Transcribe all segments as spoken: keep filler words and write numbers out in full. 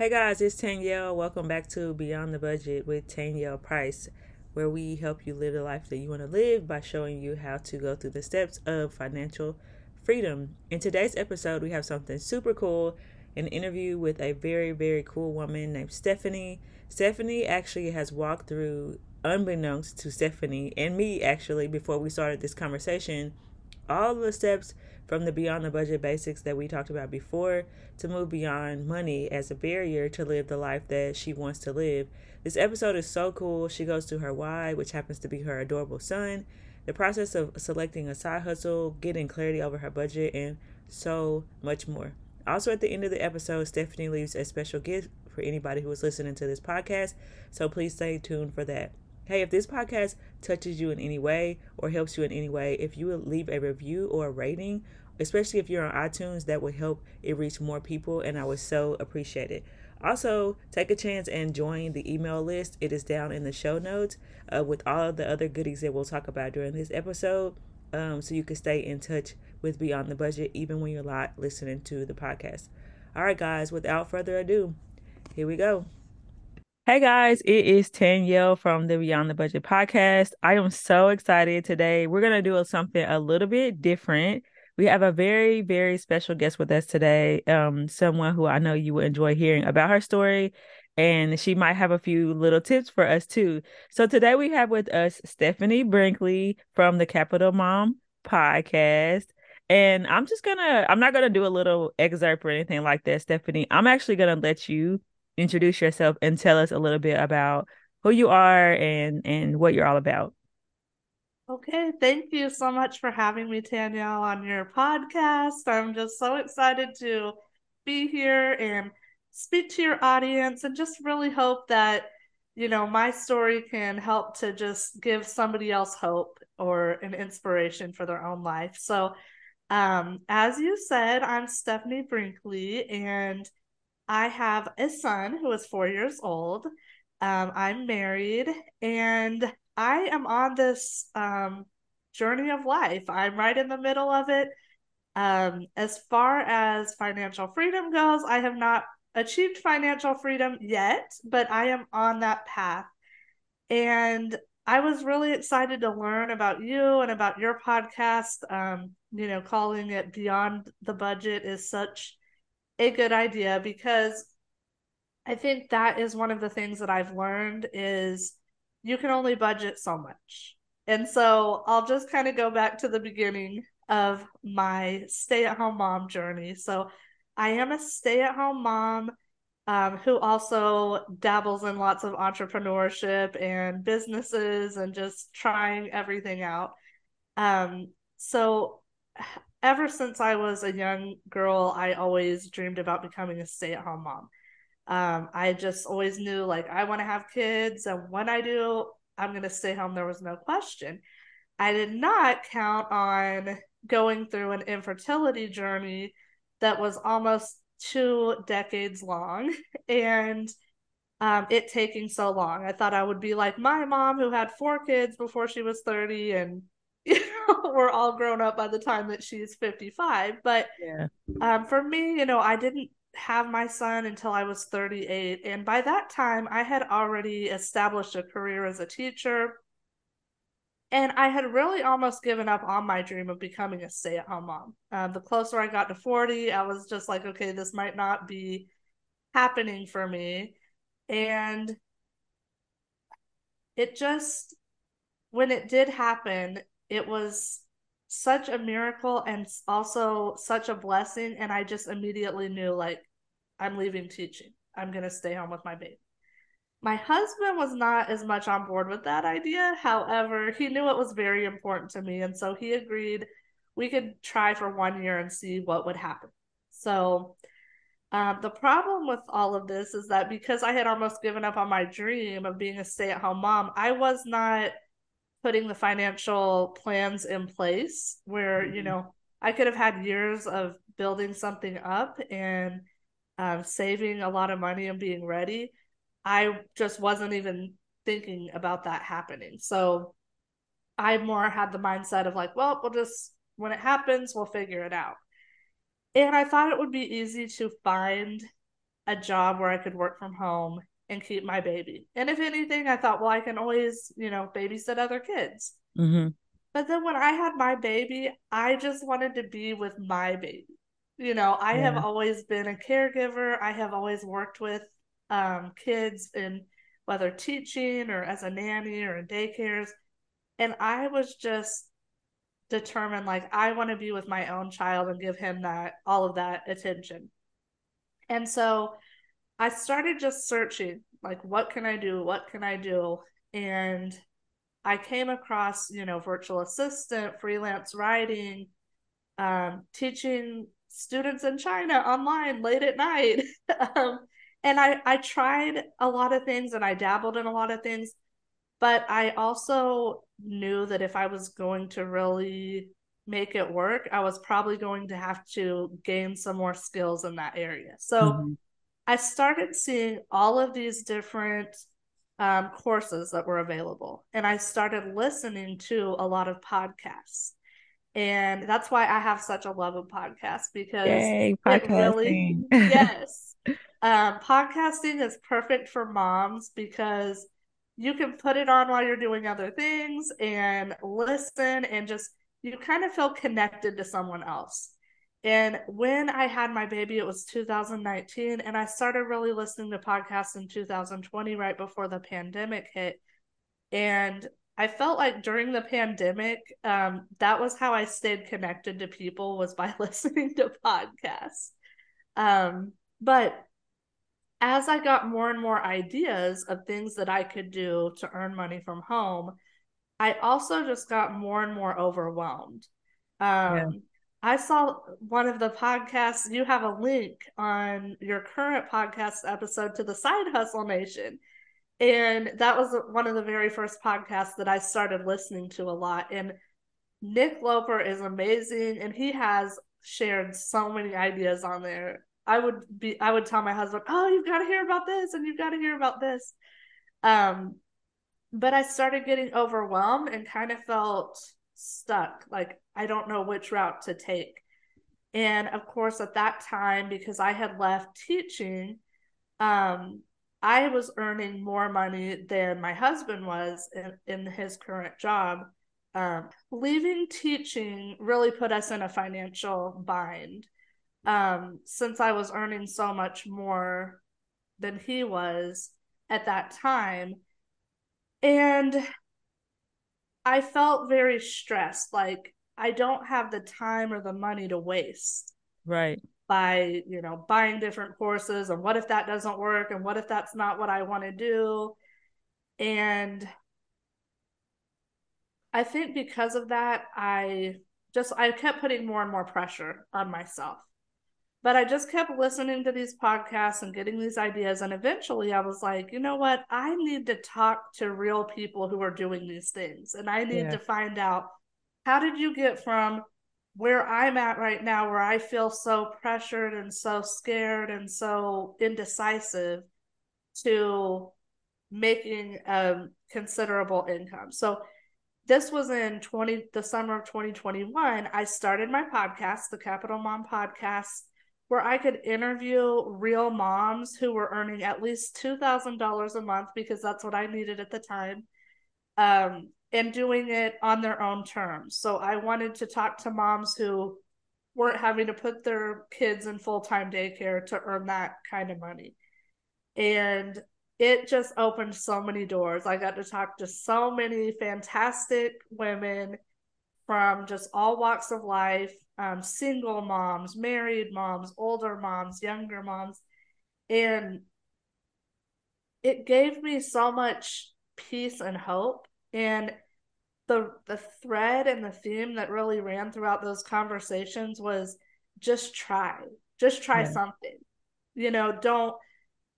Hey guys, it's Tanielle. Welcome back to Beyond the Budget with Tanielle Price, where we help you live the life that you want to live by showing you how to go through the steps of financial freedom. In today's episode, we have something super cool, an interview with a very, very cool woman named Stephanie. Stephanie actually has walked through, unbeknownst to Stephanie and me actually, before we started this conversation, all the steps from the Beyond the Budget basics that we talked about before to move beyond money as a barrier to live the life that she wants to live. This episode is so cool. She goes to her why, which happens to be her adorable son, the process of selecting a side hustle, getting clarity over her budget, and so much more. Also, at the end of the episode, Stephanie leaves a special gift for anybody who is listening to this podcast, so please stay tuned for that. Hey, if this podcast touches you in any way or helps you in any way, if you would leave a review or a rating, especially if you're on iTunes, that would help it reach more people, and I would so appreciate it. Also, take a chance and join the email list. It is down in the show notes uh, with all of the other goodies that we'll talk about during this episode, um, so you can stay in touch with Beyond the Budget even when you're not listening to the podcast. All right, guys, without further ado, here we go. Hey guys, it is Tanielle from the Beyond the Budget podcast. I am so excited today. We're going to do something a little bit different. We have a very, very special guest with us today, um, someone who I know you will enjoy hearing about her story, and she might have a few little tips for us too. So today we have with us Stephanie Brinkley from the Capital Mom podcast. And I'm just going to, I'm not going to do a little excerpt or anything like that, Stephanie. I'm actually going to let you introduce yourself and tell us a little bit about who you are and and what you're all about. Okay, thank you so much for having me, Tanielle, on your podcast. I'm just so excited to be here and speak to your audience, and just really hope that, you know, my story can help to just give somebody else hope or an inspiration for their own life. So um, as you said, I'm Stephanie Brinkley, and I have a son who is four years old. Um, I'm married, and I am on this um, journey of life. I'm right in the middle of it. Um, as far as financial freedom goes, I have not achieved financial freedom yet, but I am on that path. And I was really excited to learn about you and about your podcast. Um, you know, calling it Beyond the Budget is such a good idea, because I think that is one of the things that I've learned is you can only budget so much. And so I'll just kind of go back to the beginning of my stay-at-home mom journey. So I am a stay-at-home mom um, who also dabbles in lots of entrepreneurship and businesses and just trying everything out. Um, so Ever since I was a young girl, I always dreamed about becoming a stay-at-home mom. Um, I just always knew, like, I want to have kids, and when I do, I'm going to stay home. There was no question. I did not count on going through an infertility journey that was almost two decades long, and um, it taking so long. I thought I would be like my mom, who had four kids before she was thirty, and you know, we're all grown up by the time that she's fifty-five. But yeah. um, for me, you know, I didn't have my son until I was thirty-eight. And by that time, I had already established a career as a teacher. And I had really almost given up on my dream of becoming a stay-at-home mom. Uh, the closer I got to forty, I was just like, okay, this might not be happening for me. And it just, when it did happen, it was such a miracle and also such a blessing. And I just immediately knew, like, I'm leaving teaching. I'm going to stay home with my baby. My husband was not as much on board with that idea. However, he knew it was very important to me. And so he agreed we could try for one year and see what would happen. So um, the problem with all of this is that because I had almost given up on my dream of being a stay-at-home mom, I was not putting the financial plans in place where, you know, I could have had years of building something up and um, saving a lot of money and being ready. I just wasn't even thinking about that happening. So I more had the mindset of like, well, we'll just, when it happens, we'll figure it out. And I thought it would be easy to find a job where I could work from home and keep my baby. And if anything, I thought, well, I can always, you know, babysit other kids. Mm-hmm. But then when I had my baby, I just wanted to be with my baby. You know, I yeah. have always been a caregiver. I have always worked with um, kids in whether teaching or as a nanny or in daycares. And I was just determined, like, I want to be with my own child and give him that, all of that attention. And so I started just searching, like, what can I do? What can I do? And I came across, you know, virtual assistant, freelance writing, um, teaching students in China online late at night. um, and I, I tried a lot of things and I dabbled in a lot of things, but I also knew that if I was going to really make it work, I was probably going to have to gain some more skills in that area. So mm-hmm. I started seeing all of these different um, courses that were available, and I started listening to a lot of podcasts, and that's why I have such a love of podcasts, because Yay, it really, yes, um, podcasting is perfect for moms because you can put it on while you're doing other things and listen, and just, you kind of feel connected to someone else. And when I had my baby, it was two thousand nineteen, and I started really listening to podcasts in two thousand twenty, right before the pandemic hit. And I felt like during the pandemic, um, that was how I stayed connected to people, was by listening to podcasts. Um, but as I got more and more ideas of things that I could do to earn money from home, I also just got more and more overwhelmed. Um, yeah. I saw one of the podcasts, you have a link on your current podcast episode to the Side Hustle Nation. And that was one of the very first podcasts that I started listening to a lot. And Nick Loper is amazing, and he has shared so many ideas on there. I would be, I would tell my husband, oh, you've got to hear about this, and you've got to hear about this. Um, but I started getting overwhelmed and kind of felt stuck. Like, I don't know which route to take. And of course, at that time, because I had left teaching, um, I was earning more money than my husband was in, in his current job. Um, leaving teaching really put us in a financial bind, um, since I was earning so much more than he was at that time. And I felt very stressed, like I don't have the time or the money to waste, right? By, you know, buying different courses, and what if that doesn't work, and what if that's not what I want to do? And I think because of that, I just, I kept putting more and more pressure on myself. But I just kept listening to these podcasts and getting these ideas. And eventually I was like, you know what? I need to talk to real people who are doing these things. And I need yeah. to find out, how did you get from where I'm at right now, where I feel so pressured and so scared and so indecisive, to making a considerable income? So this was in twenty, the summer of twenty twenty-one. I started my podcast, the Capital Mom podcast, where I could interview real moms who were earning at least two thousand dollars a month, because that's what I needed at the time, um, and doing it on their own terms. So I wanted to talk to moms who weren't having to put their kids in full-time daycare to earn that kind of money. And it just opened so many doors. I got to talk to so many fantastic women from just all walks of life, um, single moms, married moms, older moms, younger moms. And it gave me so much peace and hope. And the the thread and the theme that really ran throughout those conversations was just try, just try yeah. something, you know, don't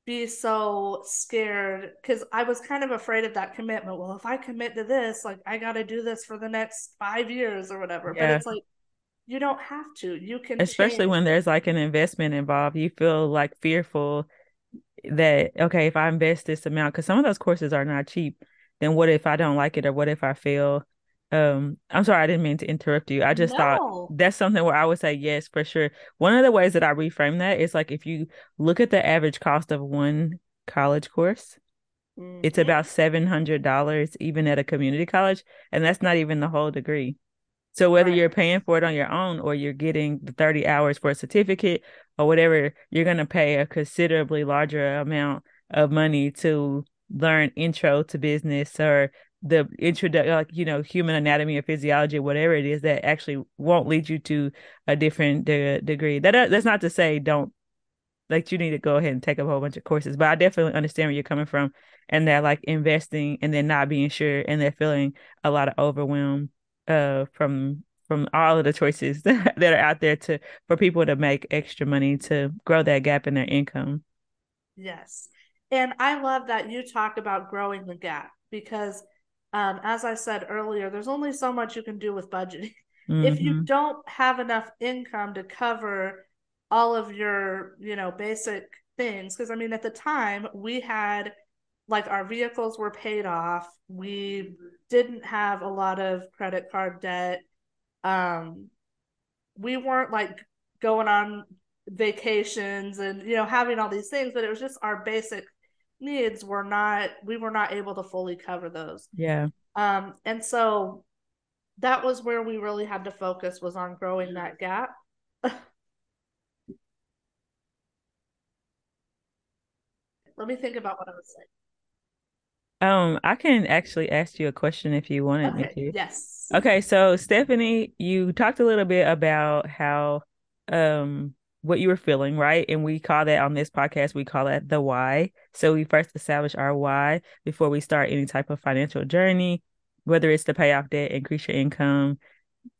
be so scared. Cause I was kind of afraid of that commitment. Well, if I commit to this, like I got to do this for the next five years or whatever, yeah. but it's like, you don't have to. You can, especially change. When there's like an investment involved, you feel like fearful that, okay, if I invest this amount, because some of those courses are not cheap, then what if I don't like it, or what if I fail? Um, I'm sorry, I didn't mean to interrupt you. I just no. thought that's something where I would say, yes, for sure. One of the ways that I reframe that is like, if you look at the average cost of one college course, mm-hmm. it's about seven hundred dollars, even at a community college. And that's not even the whole degree. So whether right. you're paying for it on your own, or you're getting the thirty hours for a certificate or whatever, you're going to pay a considerably larger amount of money to learn intro to business, or the introduction, like, you know, human anatomy or physiology, whatever it is that actually won't lead you to a different de- degree. That uh, That's not to say don't, like, you need to go ahead and take a whole bunch of courses, but I definitely understand where you're coming from, and that, like, investing and then not being sure, and they're feeling a lot of overwhelm uh, from from all of the choices that are out there to for people to make extra money to grow that gap in their income. Yes. And I love that you talked about growing the gap, because Um, as I said earlier, there's only so much you can do with budgeting. Mm-hmm. If you don't have enough income to cover all of your, you know, basic things, because I mean, at the time we had, like, our vehicles were paid off. We didn't have a lot of credit card debt. Um, we weren't, like, going on vacations and, you know, having all these things, but it was just our basic needs were not, we were not able to fully cover those. Yeah. Um, and so that was where we really had to focus, was on growing that gap. Let me think about what I was saying. Um, I can actually ask you a question if you wanted okay. me to. Yes. Okay. So Stephanie, you talked a little bit about how, um, what you were feeling, right? And we call that on this podcast, we call that the why. So we first establish our why before we start any type of financial journey, whether it's to pay off debt, increase your income,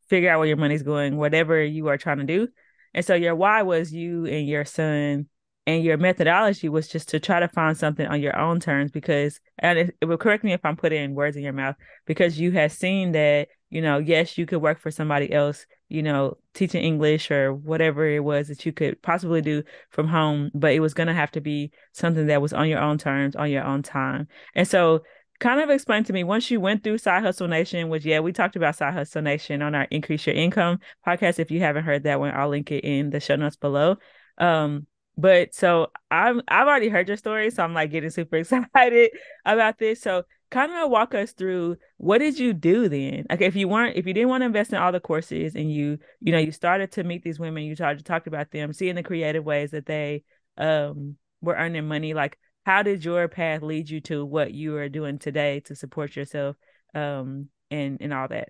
figure out where your money's going, whatever you are trying to do. And so your why was you and your son, and your methodology was just to try to find something on your own terms, because, and it, it will correct me if I'm putting words in your mouth, because you had seen that, you know, yes, you could work for somebody else, you know, teaching English or whatever it was that you could possibly do from home, but it was going to have to be something that was on your own terms, on your own time. And so kind of explain to me, once you went through Side Hustle Nation, which, yeah, we talked about Side Hustle Nation on our Increase Your Income podcast. If you haven't heard that one, I'll link it in the show notes below. Um, but so I'm, I've already heard your story, so I'm, like, getting super excited about this. So kind of walk us through, what did you do then? Like, if you weren't, if you didn't want to invest in all the courses, and you, you know, you started to meet these women, you talked, talked about them, seeing the creative ways that they um, were earning money. Like, how did your path lead you to what you are doing today to support yourself um, and, and all that?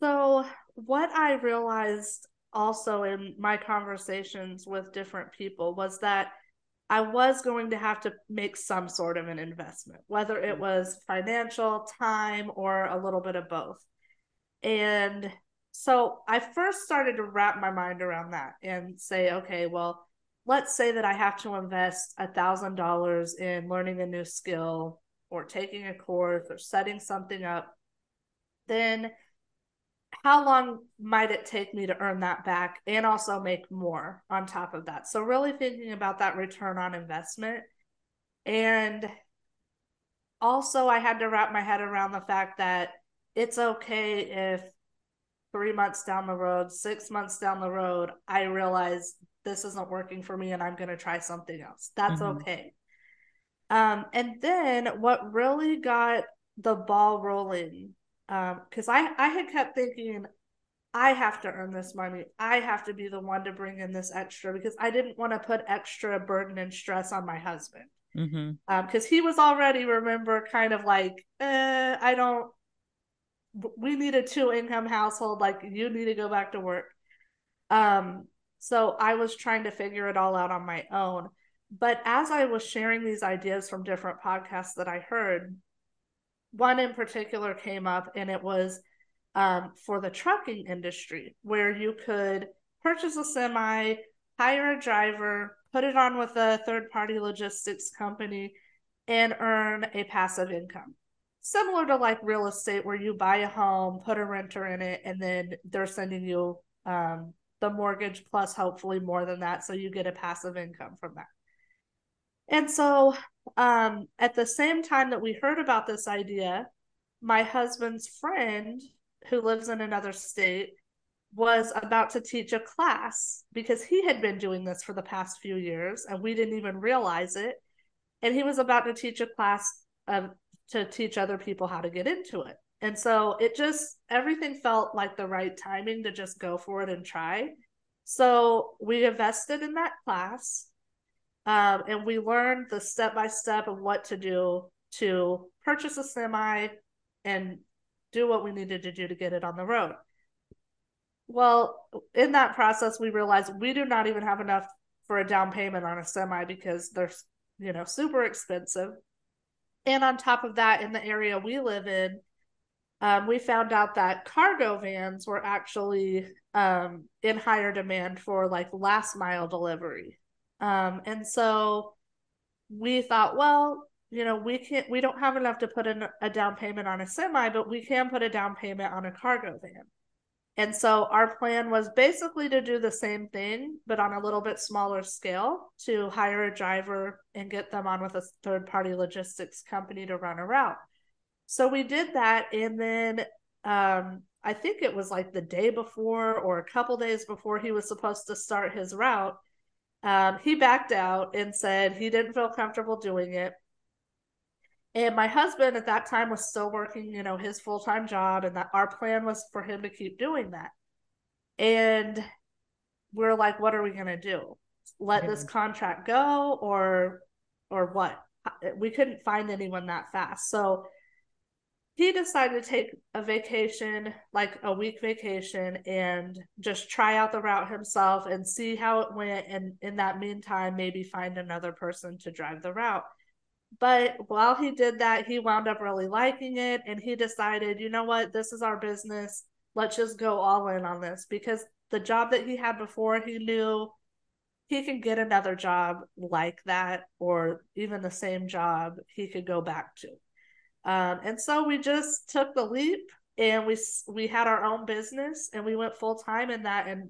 So what I realized also in my conversations with different people was that I was going to have to make some sort of an investment, whether it was financial, time, or a little bit of both. And so I first started to wrap my mind around that and say, okay, well, let's say that I have to invest one thousand dollars in learning a new skill or taking a course or setting something up. Then how long might it take me to earn that back and also make more on top of that? So really thinking about that return on investment. And also I had to wrap my head around the fact that it's okay if three months down the road, six months down the road, I realize this isn't working for me and I'm going to try something else. That's mm-hmm. okay. Um, and then what really got the ball rolling, because um, I, I had kept thinking, I have to earn this money. I have to be the one to bring in this extra, because I didn't want to put extra burden and stress on my husband. Because mm-hmm. um, he was already, remember, kind of like, eh, I don't, we need a two income household. Like, you need to go back to work. Um, so I was trying to figure it all out on my own. But as I was sharing these ideas from different podcasts that I heard, one in particular came up, and it was um, for the trucking industry, where you could purchase a semi, hire a driver, put it on with a third-party logistics company, and earn a passive income. Similar to, like, real estate, where you buy a home, put a renter in it, and then they're sending you um, the mortgage plus hopefully more than that, so you get a passive income from that. And so um, at the same time that we heard about this idea, my husband's friend who lives in another state was about to teach a class because he had been doing this for the past few years and we didn't even realize it. And he was about to teach a class of, to teach other people how to get into it. And so it just, everything felt like the right timing to just go for it and try. So we invested in that class um, and we learned the step-by-step of what to do to purchase a semi and do what we needed to do to get it on the road. Well, in that process, we realized we do not even have enough for a down payment on a semi because they're, you know, super expensive. And on top of that, in the area we live in, um, we found out that cargo vans were actually um, in higher demand for like last mile delivery. Um, and so we thought, well, you know, we can't, we don't have enough to put in a down payment on a semi, but we can put a down payment on a cargo van. And so our plan was basically to do the same thing, but on a little bit smaller scale, to hire a driver and get them on with a third-party logistics company to run a route. So we did that. And then um, I think it was like the day before or a couple days before he was supposed to start his route, um, he backed out and said he didn't feel comfortable doing it. And my husband at that time was still working, you know, his full-time job, and that our plan was for him to keep doing that. And we're like, what are we going to do? Let yeah. this contract go or, or what? We couldn't find anyone that fast. So he decided to take a vacation, like a week vacation, and just try out the route himself and see how it went. And in that meantime, maybe find another person to drive the route. But while he did that, he wound up really liking it. And he decided, you know what, this is our business. Let's just go all in on this, because the job that he had before, he knew he could get another job like that, or even the same job he could go back to. Um, and so we just took the leap, and we, we had our own business, and we went full time in that. And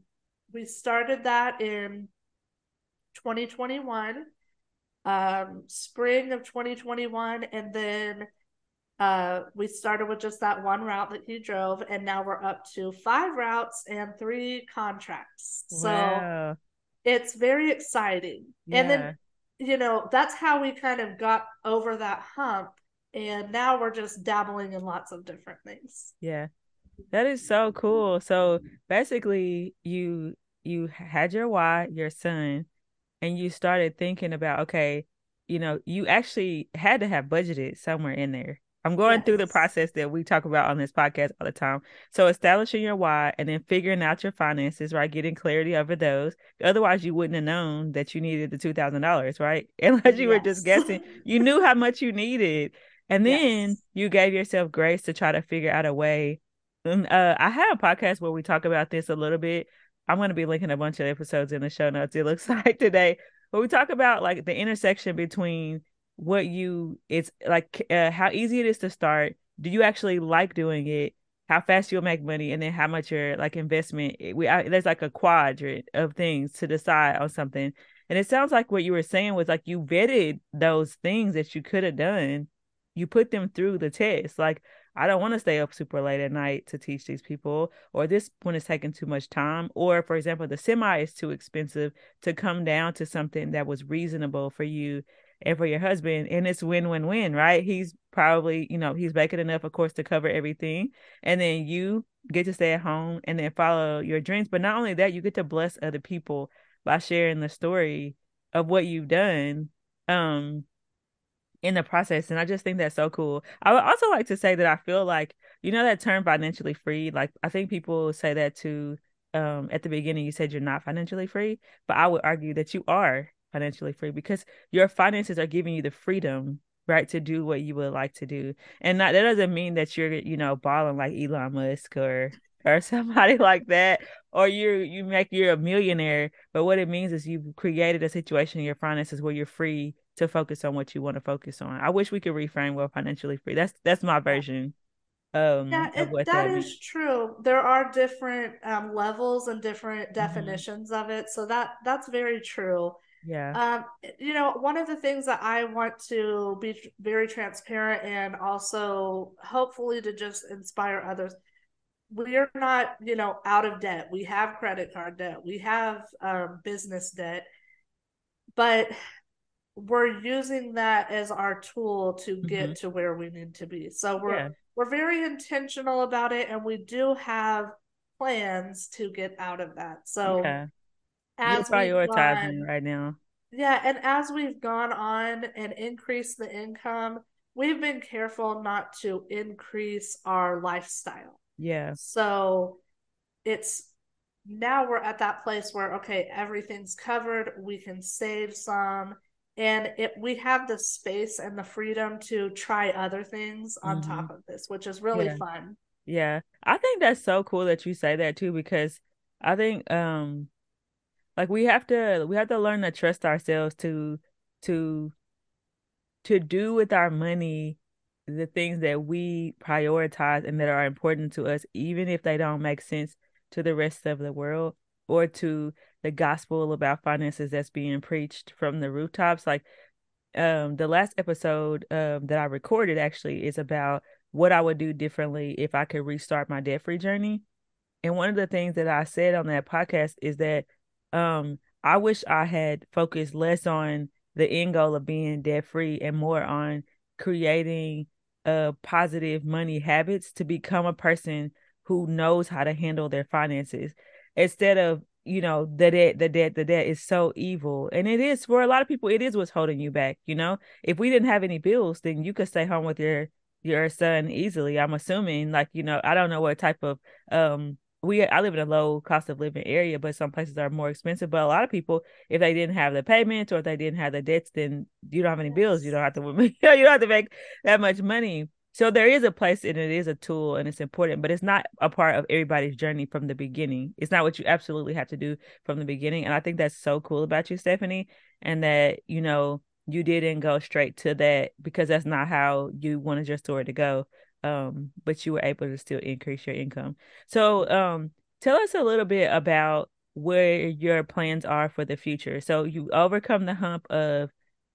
we started that in twenty twenty-one. Um, spring of twenty twenty-one. And then uh, we started with just that one route that he drove. And now we're up to five routes and three contracts. Wow. So it's very exciting. Yeah. And then, you know, that's how we kind of got over that hump. And now we're just dabbling in lots of different things. Yeah. That is so cool. So basically you, you had your why, your son, and you started thinking about, okay, you know, you actually had to have budgeted somewhere in there. I'm going yes. through the process that we talk about on this podcast all the time. So establishing your why and then figuring out your finances, right? Getting clarity over those. Otherwise, you wouldn't have known that you needed the two thousand dollars, right? Unless you yes. were just guessing. You knew how much you needed. And then yes. you gave yourself grace to try to figure out a way. Uh, I had a podcast where we talk about this a little bit. I'm going to be linking a bunch of episodes in the show notes, it looks like, today, but we talk about like the intersection between what you, it's like uh, how easy it is to start. Do you actually like doing it? How fast you'll make money, and then how much your like investment. We I, there's like a quadrant of things to decide on something. And it sounds like what you were saying was like, you vetted those things that you could have done. You put them through the test. Like, I don't want to stay up super late at night to teach these people, or this one is taking too much time. Or, for example, the semi is too expensive to come down to something that was reasonable for you and for your husband. And it's win, win, win, right? He's probably, you know, he's making enough, of course, to cover everything. And then you get to stay at home and then follow your dreams. But not only that, you get to bless other people by sharing the story of what you've done. Um, in the process. And I just think that's so cool. I would also like to say that I feel like, you know, that term financially free, like I think people say that too. Um, at the beginning, you said you're not financially free, but I would argue that you are financially free, because your finances are giving you the freedom, right, to do what you would like to do. And not, that doesn't mean that you're, you know, balling like Elon Musk or, or somebody like that, or you're, you make, you're a millionaire. But what it means is you've created a situation in your finances where you're free to focus on what you want to focus on. I wish we could reframe well financially free. That's that's my version. Um, yeah, it, of what that, that is means. True. There are different um, levels and different definitions mm-hmm. of it. So that that's very true. Yeah. Um, you know, one of the things that I want to be very transparent and also hopefully to just inspire others. We are not, you know, out of debt. We have credit card debt. We have um, business debt, but we're using that as our tool to get mm-hmm. to where we need to be. So we're, yeah. we're very intentional about it, and we do have plans to get out of that. So okay. as we're prioritizing gone, right now. Yeah. And as we've gone on and increased the income, we've been careful not to increase our lifestyle. Yeah. So it's now we're at that place where, okay, everything's covered. We can save some. And it, we have the space and the freedom to try other things on mm-hmm. top of this, which is really yeah. fun. Yeah. I think that's so cool that you say that too, because I think, um, like we have to, we have to learn to trust ourselves to, to, to do with our money the things that we prioritize and that are important to us, even if they don't make sense to the rest of the world or to the gospel about finances that's being preached from the rooftops. Like um, the last episode um, that I recorded actually is about what I would do differently if I could restart my debt-free journey. And one of the things that I said on that podcast is that um, I wish I had focused less on the end goal of being debt-free and more on creating uh, positive money habits to become a person who knows how to handle their finances, instead of, you know, the debt, the debt, the debt is so evil. And it is for a lot of people, it is what's holding you back. You know, if we didn't have any bills, then you could stay home with your, your son easily. I'm assuming, like, you know, I don't know what type of, um, we, I live in a low cost of living area, but some places are more expensive. But a lot of people, if they didn't have the payments or if they didn't have the debts, then you don't have any bills. You don't have to, you don't have to make that much money. So there is a place, and it is a tool, and it's important, but it's not a part of everybody's journey from the beginning. It's not what you absolutely have to do from the beginning. And I think that's so cool about you, Stephanie, and that, you know, you didn't go straight to that because that's not how you wanted your story to go. Um, but you were able to still increase your income. So um, tell us a little bit about where your plans are for the future. So you overcome the hump of,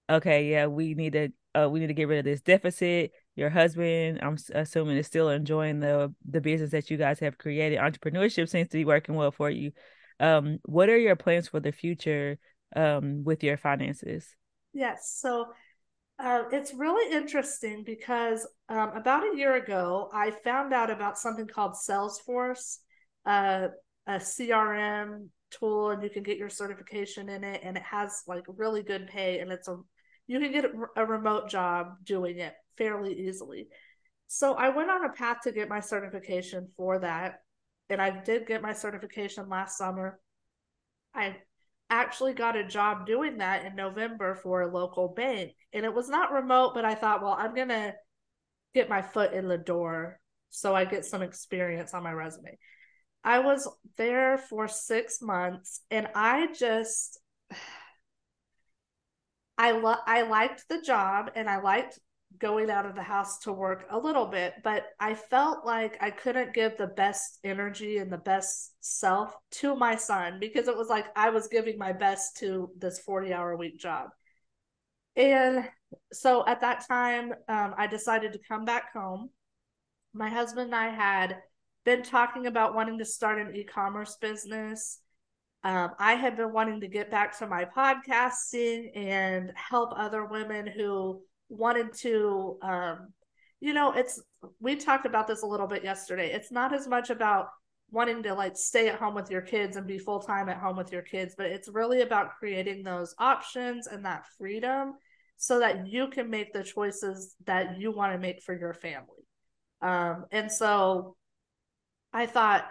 okay, yeah, we need to, uh, we need to get rid of this deficit. Your husband, I'm assuming, is still enjoying the the business that you guys have created. Entrepreneurship seems to be working well for you. Um, what are your plans for the future um, with your finances? Yes. So uh, it's really interesting because um, about a year ago, I found out about something called Salesforce, uh, a C R M tool, and you can get your certification in it. And it has like really good pay, and it's a you can get a remote job doing it fairly easily. So I went on a path to get my certification for that. And I did get my certification last summer. I actually got a job doing that in November for a local bank. And it was not remote, but I thought, well, I'm going to get my foot in the door so I get some experience on my resume. I was there for six months and I just... I lo- I liked the job and I liked going out of the house to work a little bit, but I felt like I couldn't give the best energy and the best self to my son because it was like I was giving my best to this forty hour week job. And so at that time, um, I decided to come back home. My husband and I had been talking about wanting to start an e-commerce business. Um, I had been wanting to get back to my podcasting and help other women who wanted to, um, you know, it's, we talked about this a little bit yesterday. It's not as much about wanting to like stay at home with your kids and be full time at home with your kids, but it's really about creating those options and that freedom so that you can make the choices that you want to make for your family. Um, and so I thought,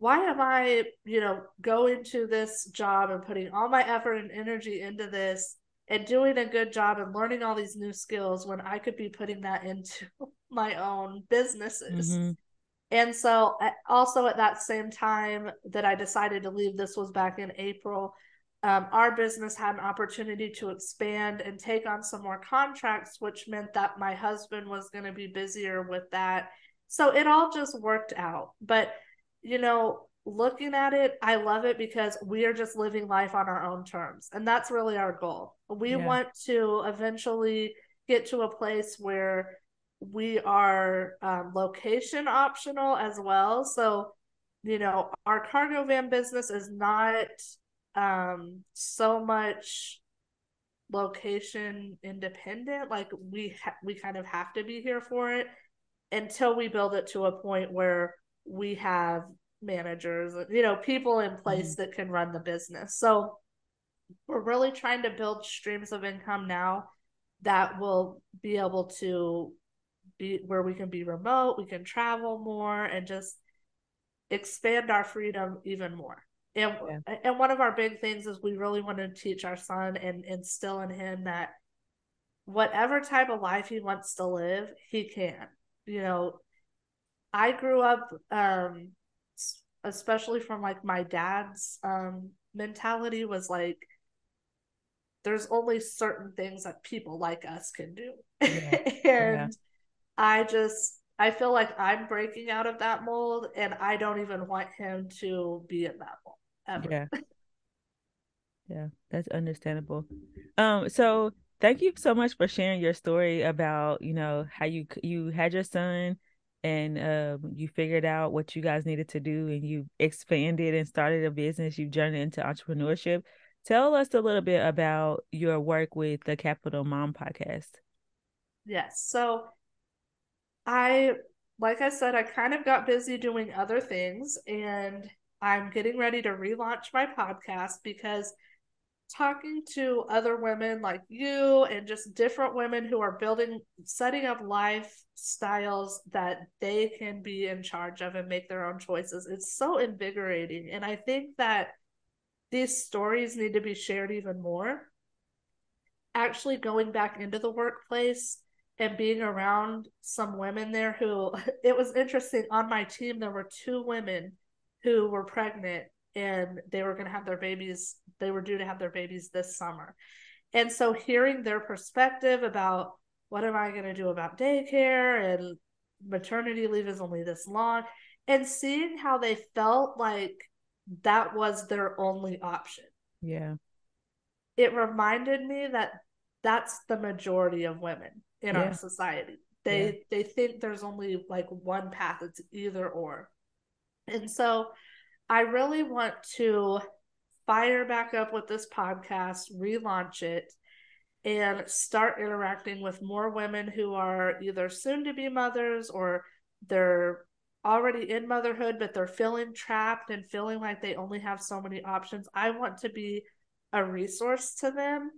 why am I, you know, going to this job and putting all my effort and energy into this and doing a good job and learning all these new skills when I could be putting that into my own businesses? Mm-hmm. And so also at that same time that I decided to leave, this was back in April, um, our business had an opportunity to expand and take on some more contracts, which meant that my husband was going to be busier with that. So it all just worked out. But you know, looking at it, I love it because we are just living life on our own terms. And that's really our goal. We yeah. want to eventually get to a place where we are um, location optional as well. So, you know, our cargo van business is not um, so much location independent. Like we ha- we kind of have to be here for it until we build it to a point where we have managers, you know, people in place mm-hmm. that can run the business. So we're really trying to build streams of income now that will be able to be where we can be remote, we can travel more, and just expand our freedom even more. And yeah. and one of our big things is we really want to teach our son and instill in him that whatever type of life he wants to live, he can. You know, I grew up, um, especially from like my dad's um, mentality was like, there's only certain things that people like us can do. Yeah. and yeah. I just, I feel like I'm breaking out of that mold, and I don't even want him to be in that mold ever. Yeah, yeah, that's understandable. Um, so thank you so much for sharing your story about, you know, how you you had your son and um, you figured out what you guys needed to do, and you expanded and started a business. You journeyed into entrepreneurship. Tell us a little bit about your work with the Capital Mom podcast. Yes, so. I, like I said, I kind of got busy doing other things, and I'm getting ready to relaunch my podcast because talking to other women like you and just different women who are building, setting up lifestyles that they can be in charge of and make their own choices, it's so invigorating. And I think that these stories need to be shared even more. Actually going back into the workplace and being around some women there who, it was interesting, on my team, there were two women who were pregnant and they were going to have their babies, they were due to have their babies this summer. And so hearing their perspective about what am I going to do about daycare, and maternity leave is only this long, and seeing how they felt like that was their only option. Yeah. It reminded me that that's the majority of women in yeah. our society. They yeah. they think there's only like one path. It's either or. And so I really want to fire back up with this podcast, relaunch it, and start interacting with more women who are either soon to be mothers or they're already in motherhood, but they're feeling trapped and feeling like they only have so many options. I want to be a resource to them.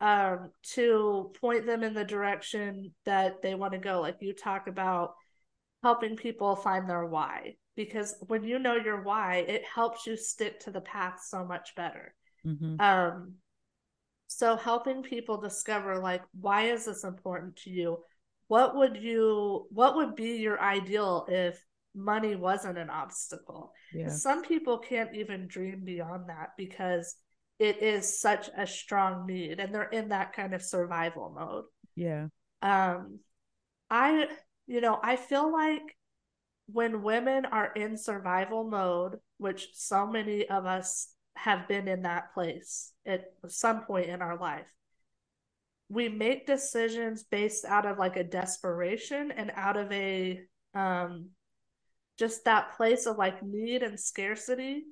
Um, to point them in the direction that they want to go. Like you talk about helping people find their why, because when you know your why, it helps you stick to the path so much better. Mm-hmm. Um, so helping people discover like, why is this important to you? What would you, what would be your ideal if money wasn't an obstacle? Yeah. Some people can't even dream beyond that because it is such a strong need, and they're in that kind of survival mode. Yeah. Um, I, you know, I feel like when women are in survival mode, which so many of us have been in that place at some point in our life, we make decisions based out of like a desperation and out of a, um, just that place of like need and scarcity.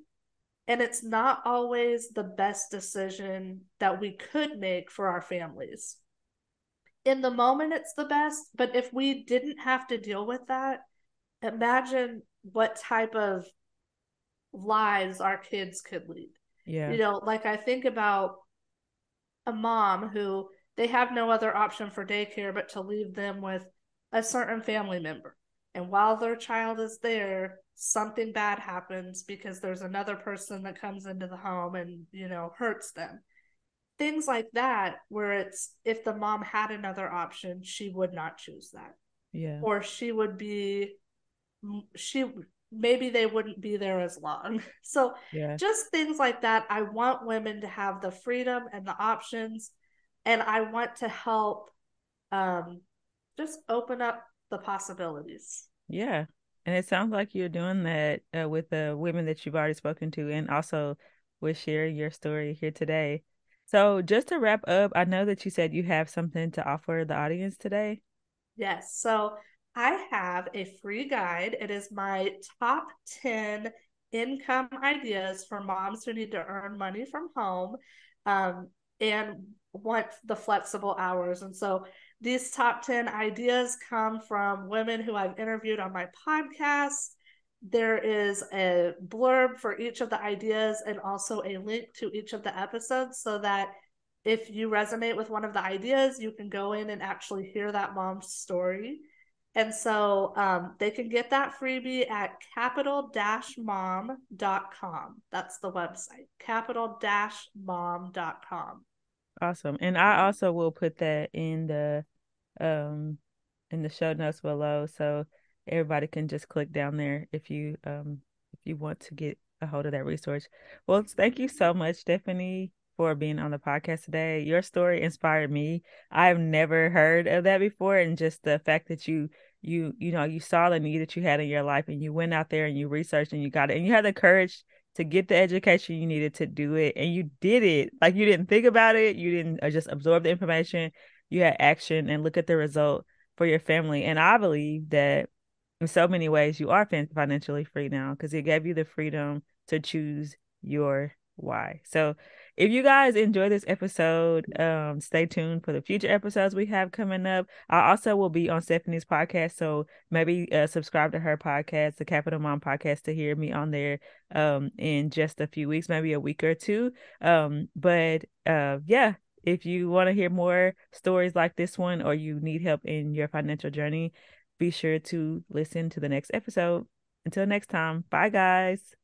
And it's not always the best decision that we could make for our families. In the moment, it's the best, but if we didn't have to deal with that, imagine what type of lives our kids could lead. Yeah. You know, like I think about a mom who they have no other option for daycare but to leave them with a certain family member. And while their child is there, something bad happens because there's another person that comes into the home and, you know, hurts them. Things like that, where it's, if the mom had another option, she would not choose that. Yeah. Or she would be, she, maybe they wouldn't be there as long. So yeah. just things like that. I want women to have the freedom and the options. And I want to help um, just open up the possibilities. Yeah. And it sounds like you're doing that uh, with the women that you've already spoken to, and also with sharing your story here today. So just to wrap up, I know that you said you have something to offer the audience today. Yes. So I have a free guide. It is my top ten income ideas for moms who need to earn money from home um, and want the flexible hours. And so these top ten ideas come from women who I've interviewed on my podcast. There is a blurb for each of the ideas and also a link to each of the episodes, so that if you resonate with one of the ideas, you can go in and actually hear that mom's story. And so um, they can get that freebie at capital dash mom dot com. That's the website, capital dash mom dot com. Awesome. And I also will put that in the um, in the show notes below, so everybody can just click down there if you um, if you want to get a hold of that resource. Well, thank you so much, Stephanie, for being on the podcast today. Your story inspired me. I've never heard of that before, and just the fact that you you you know you saw the need that you had in your life, and you went out there and you researched and you got it, and you had the courage to get the education you needed to do it, and you did it. Like, you didn't think about it, you didn't just absorb the information. You had action, and look at the result for your family. And I believe that in so many ways you are financially free now, because it gave you the freedom to choose your why. So if you guys enjoy this episode, um, stay tuned for the future episodes we have coming up. I also will be on Stephanie's podcast, so maybe uh, subscribe to her podcast, the Capital Mom Podcast, to hear me on there um, in just a few weeks, maybe a week or two. Um, but uh, yeah, if you want to hear more stories like this one, or you need help in your financial journey, be sure to listen to the next episode. Until next time, bye guys.